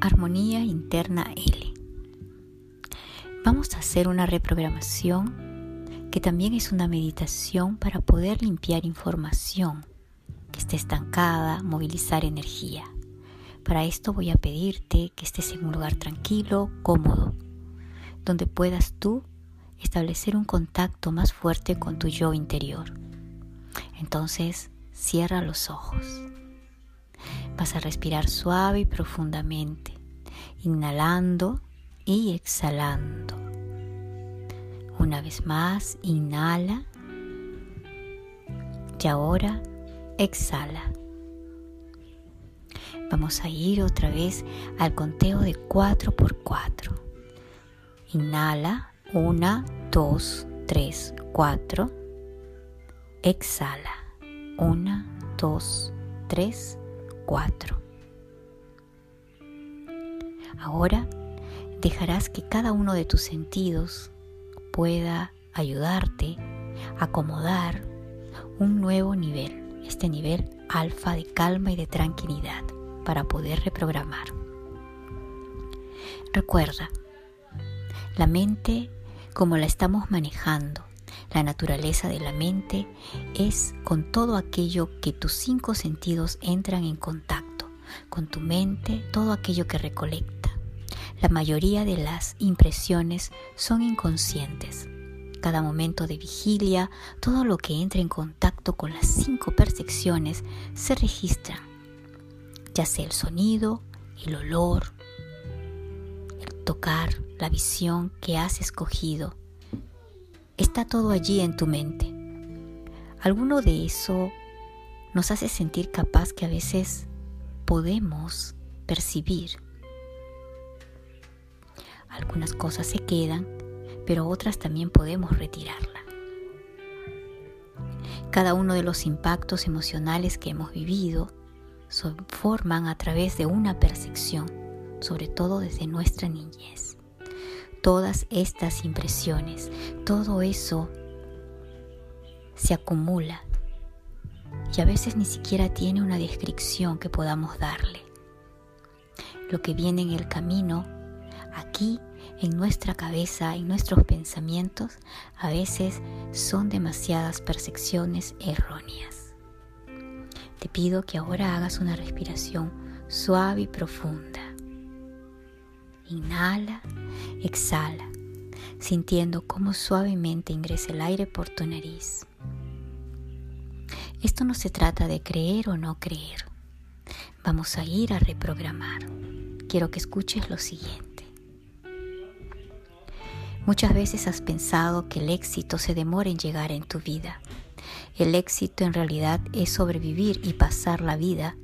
Armonía interna L. Vamos a hacer una reprogramación que también es una meditación para poder limpiar información que esté estancada, movilizar energía. Para esto voy a pedirte que estés en un lugar tranquilo, cómodo, donde puedas tú establecer un contacto más fuerte con tu yo interior. Entonces, cierra los ojos. Vas a respirar suave y profundamente, inhalando y exhalando. Una vez más, inhala y ahora exhala. Vamos a ir otra vez al conteo de 4x4. Inhala, 1, 2, 3, 4. Exhala, 1, 2, 3, 4. Ahora dejarás que cada uno de tus sentidos pueda ayudarte a acomodar un nuevo nivel, este nivel alfa de calma y de tranquilidad para poder reprogramar. Recuerda, la mente, como la estamos manejando, la naturaleza de la mente es con todo aquello que tus 5 sentidos entran en contacto, con tu mente, todo aquello que recolecta. La mayoría de las impresiones son inconscientes. Cada momento de vigilia, todo lo que entra en contacto con las 5 percepciones se registra, ya sea el sonido, el olor, el tocar, la visión que has escogido. Está todo allí en tu mente. Alguno de eso nos hace sentir capaz que a veces podemos percibir. Algunas cosas se quedan, pero otras también podemos retirarla. Cada uno de los impactos emocionales que hemos vivido se forman a través de una percepción, sobre todo desde nuestra niñez. Todas estas impresiones, todo eso se acumula y a veces ni siquiera tiene una descripción que podamos darle. Lo que viene en el camino, aquí en nuestra cabeza, en nuestros pensamientos, a veces son demasiadas percepciones erróneas. Te pido que ahora hagas una respiración suave y profunda. Inhala, exhala, sintiendo cómo suavemente ingresa el aire por tu nariz. Esto no se trata de creer o no creer. Vamos a ir a reprogramar. Quiero que escuches lo siguiente. Muchas veces has pensado que el éxito se demora en llegar en tu vida. El éxito en realidad es sobrevivir y pasar la vida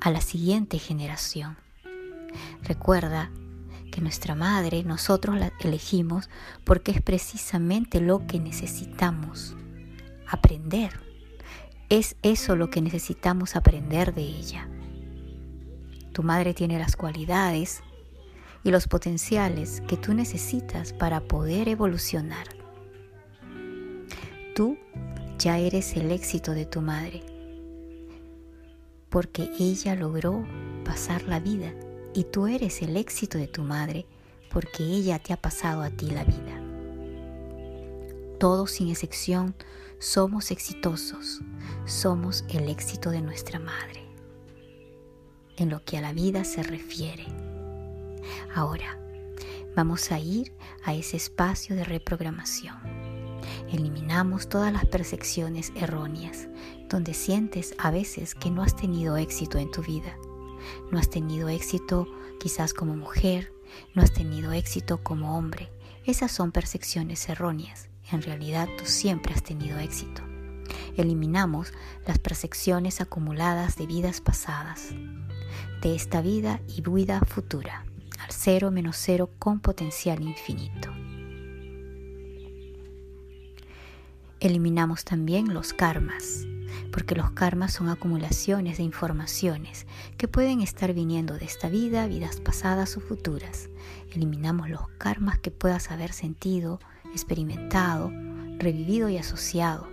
a la siguiente generación. Recuerda que nuestra madre, nosotros la elegimos porque es precisamente lo que necesitamos aprender. Es eso lo que necesitamos aprender de ella. Tu madre tiene las cualidades y los potenciales que tú necesitas para poder evolucionar. Tú ya eres el éxito de tu madre, porque ella logró pasar la vida. Y tú eres el éxito de tu madre porque ella te ha pasado a ti la vida. Todos sin excepción somos exitosos, somos el éxito de nuestra madre, en lo que a la vida se refiere. Ahora, vamos a ir a ese espacio de reprogramación. Eliminamos todas las percepciones erróneas, donde sientes a veces que no has tenido éxito en tu vida. No has tenido éxito quizás como mujer, no has tenido éxito como hombre, Esas son percepciones erróneas. En realidad, tú siempre has tenido éxito. Eliminamos las percepciones acumuladas de vidas pasadas, de esta vida y vida futura, al 0-0 con potencial infinito. Eliminamos también los karmas, porque los karmas son acumulaciones de informaciones que pueden estar viniendo de esta vida, vidas pasadas o futuras. Eliminamos los karmas que puedas haber sentido, experimentado, revivido y asociado,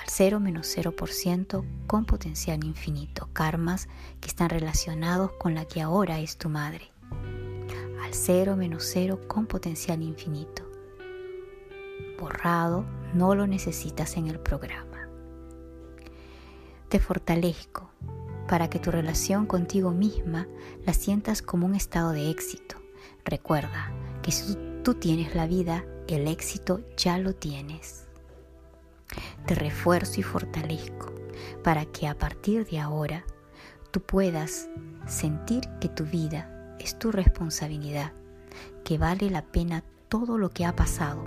al 0-0% con potencial infinito, karmas que están relacionados con la que ahora es tu madre, al 0-0 con potencial infinito. Borrado, no lo necesitas en el programa. Te fortalezco para que tu relación contigo misma la sientas como un estado de éxito. Recuerda que si tú tienes la vida, el éxito ya lo tienes. Te refuerzo y fortalezco para que a partir de ahora tú puedas sentir que tu vida es tu responsabilidad, que vale la pena todo lo que ha pasado,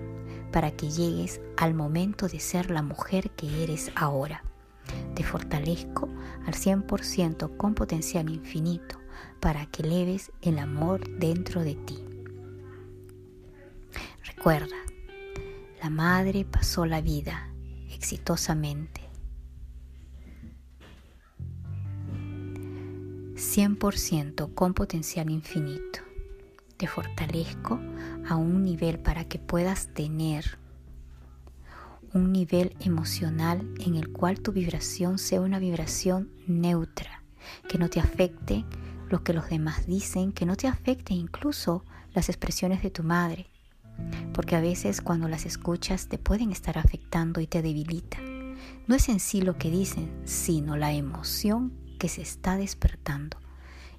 para que llegues al momento de ser la mujer que eres ahora. Te fortalezco al 100% con potencial infinito para que eleves el amor dentro de ti. Recuerda, la madre pasó la vida exitosamente. 100% con potencial infinito. Te fortalezco a un nivel para que puedas tener un nivel emocional en el cual tu vibración sea una vibración neutra, que no te afecte lo que los demás dicen, que no te afecte incluso las expresiones de tu madre, porque a veces cuando las escuchas te pueden estar afectando y te debilita. No es en sí lo que dicen, sino la emoción que se está despertando.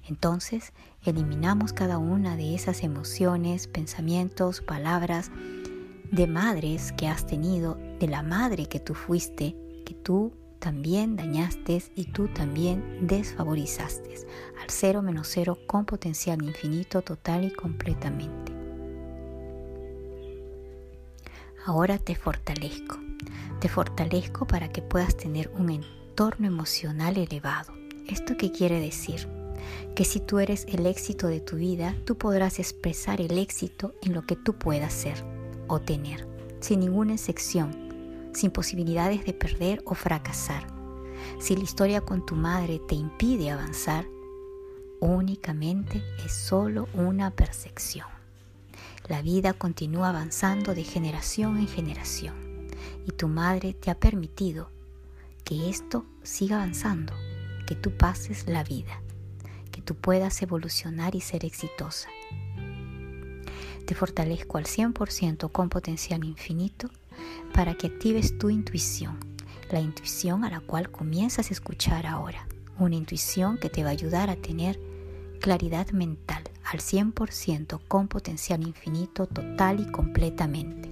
Entonces, eliminamos cada una de esas emociones, pensamientos, palabras de madres que has tenido, de la madre que tú fuiste, que tú también dañaste y tú también desfavorizaste, al 0-0 con potencial infinito, total y completamente. Ahora te fortalezco para que puedas tener un entorno emocional elevado. ¿Esto qué quiere decir? Que si tú eres el éxito de tu vida, tú podrás expresar el éxito en lo que tú puedas ser o tener, sin ninguna excepción, sin posibilidades de perder o fracasar. Si la historia con tu madre te impide avanzar, únicamente es solo una percepción. La vida continúa avanzando de generación en generación y tu madre te ha permitido que esto siga avanzando, que tú pases la vida, que tú puedas evolucionar y ser exitosa. Te fortalezco al 100% con potencial infinito para que actives tu intuición, la intuición a la cual comienzas a escuchar ahora, una intuición que te va a ayudar a tener claridad mental al 100% con potencial infinito, total y completamente.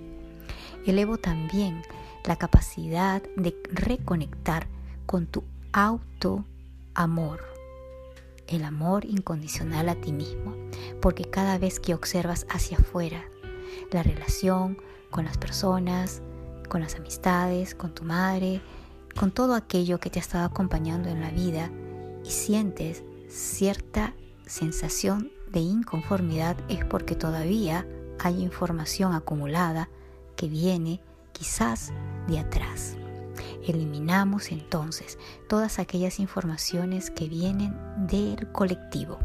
Elevo también la capacidad de reconectar con tu autoamor, el amor incondicional a ti mismo, porque cada vez que observas hacia afuera la relación con las personas, con las amistades, con tu madre, con todo aquello que te ha estado acompañando en la vida y sientes cierta sensación de inconformidad, es porque todavía hay información acumulada que viene quizás de atrás. Eliminamos entonces todas aquellas informaciones que vienen del colectivo,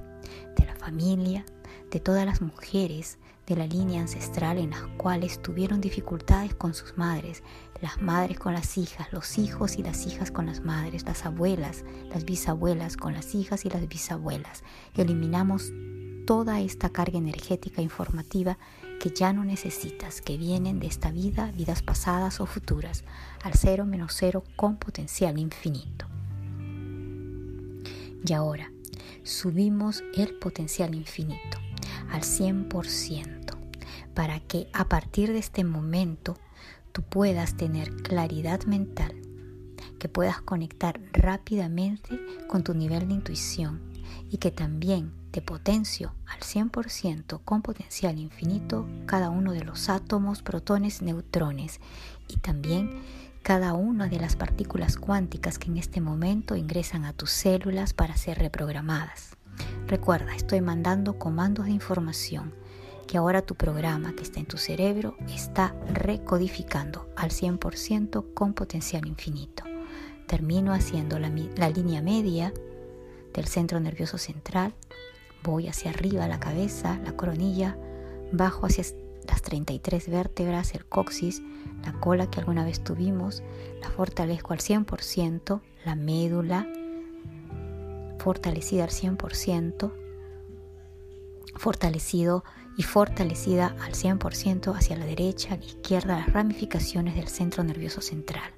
de la familia, de todas las mujeres de la línea ancestral en las cuales tuvieron dificultades con sus madres, las madres con las hijas, los hijos y las hijas con las madres, las abuelas, las bisabuelas con las hijas y las bisabuelas. Eliminamos toda esta carga energética informativa que ya no necesitas, que vienen de esta vida, vidas pasadas o futuras, al 0-0 con potencial infinito. Y ahora, subimos el potencial infinito al 100% para que a partir de este momento tú puedas tener claridad mental, que puedas conectar rápidamente con tu nivel de intuición, y que también te potencio al 100% con potencial infinito cada uno de los átomos, protones, neutrones y también cada una de las partículas cuánticas que en este momento ingresan a tus células para ser reprogramadas. Recuerda, estoy mandando comandos de información que ahora tu programa que está en tu cerebro está recodificando al 100% con potencial infinito. Termino haciendo la línea media del centro nervioso central, voy hacia arriba la cabeza, la coronilla, bajo hacia las 33 vértebras, el coxis, la cola que alguna vez tuvimos, la fortalezco al 100%, la médula fortalecida al 100%, fortalecido y fortalecida al 100% hacia la derecha, a la izquierda, las ramificaciones del centro nervioso central.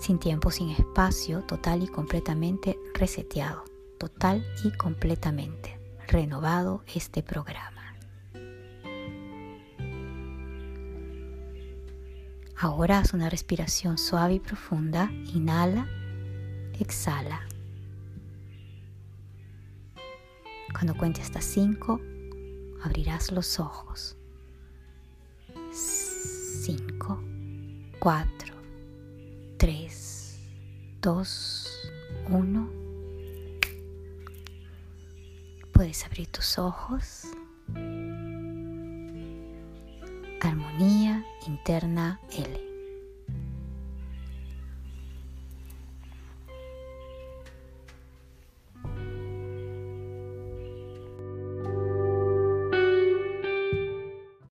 Sin tiempo, sin espacio, total y completamente reseteado, total y completamente renovado este programa. Ahora haz una respiración suave y profunda, inhala, exhala. Cuando cuente hasta 5, abrirás los ojos. 5, 4, 3, 2, 1. Puedes abrir tus ojos. Armonía interna L.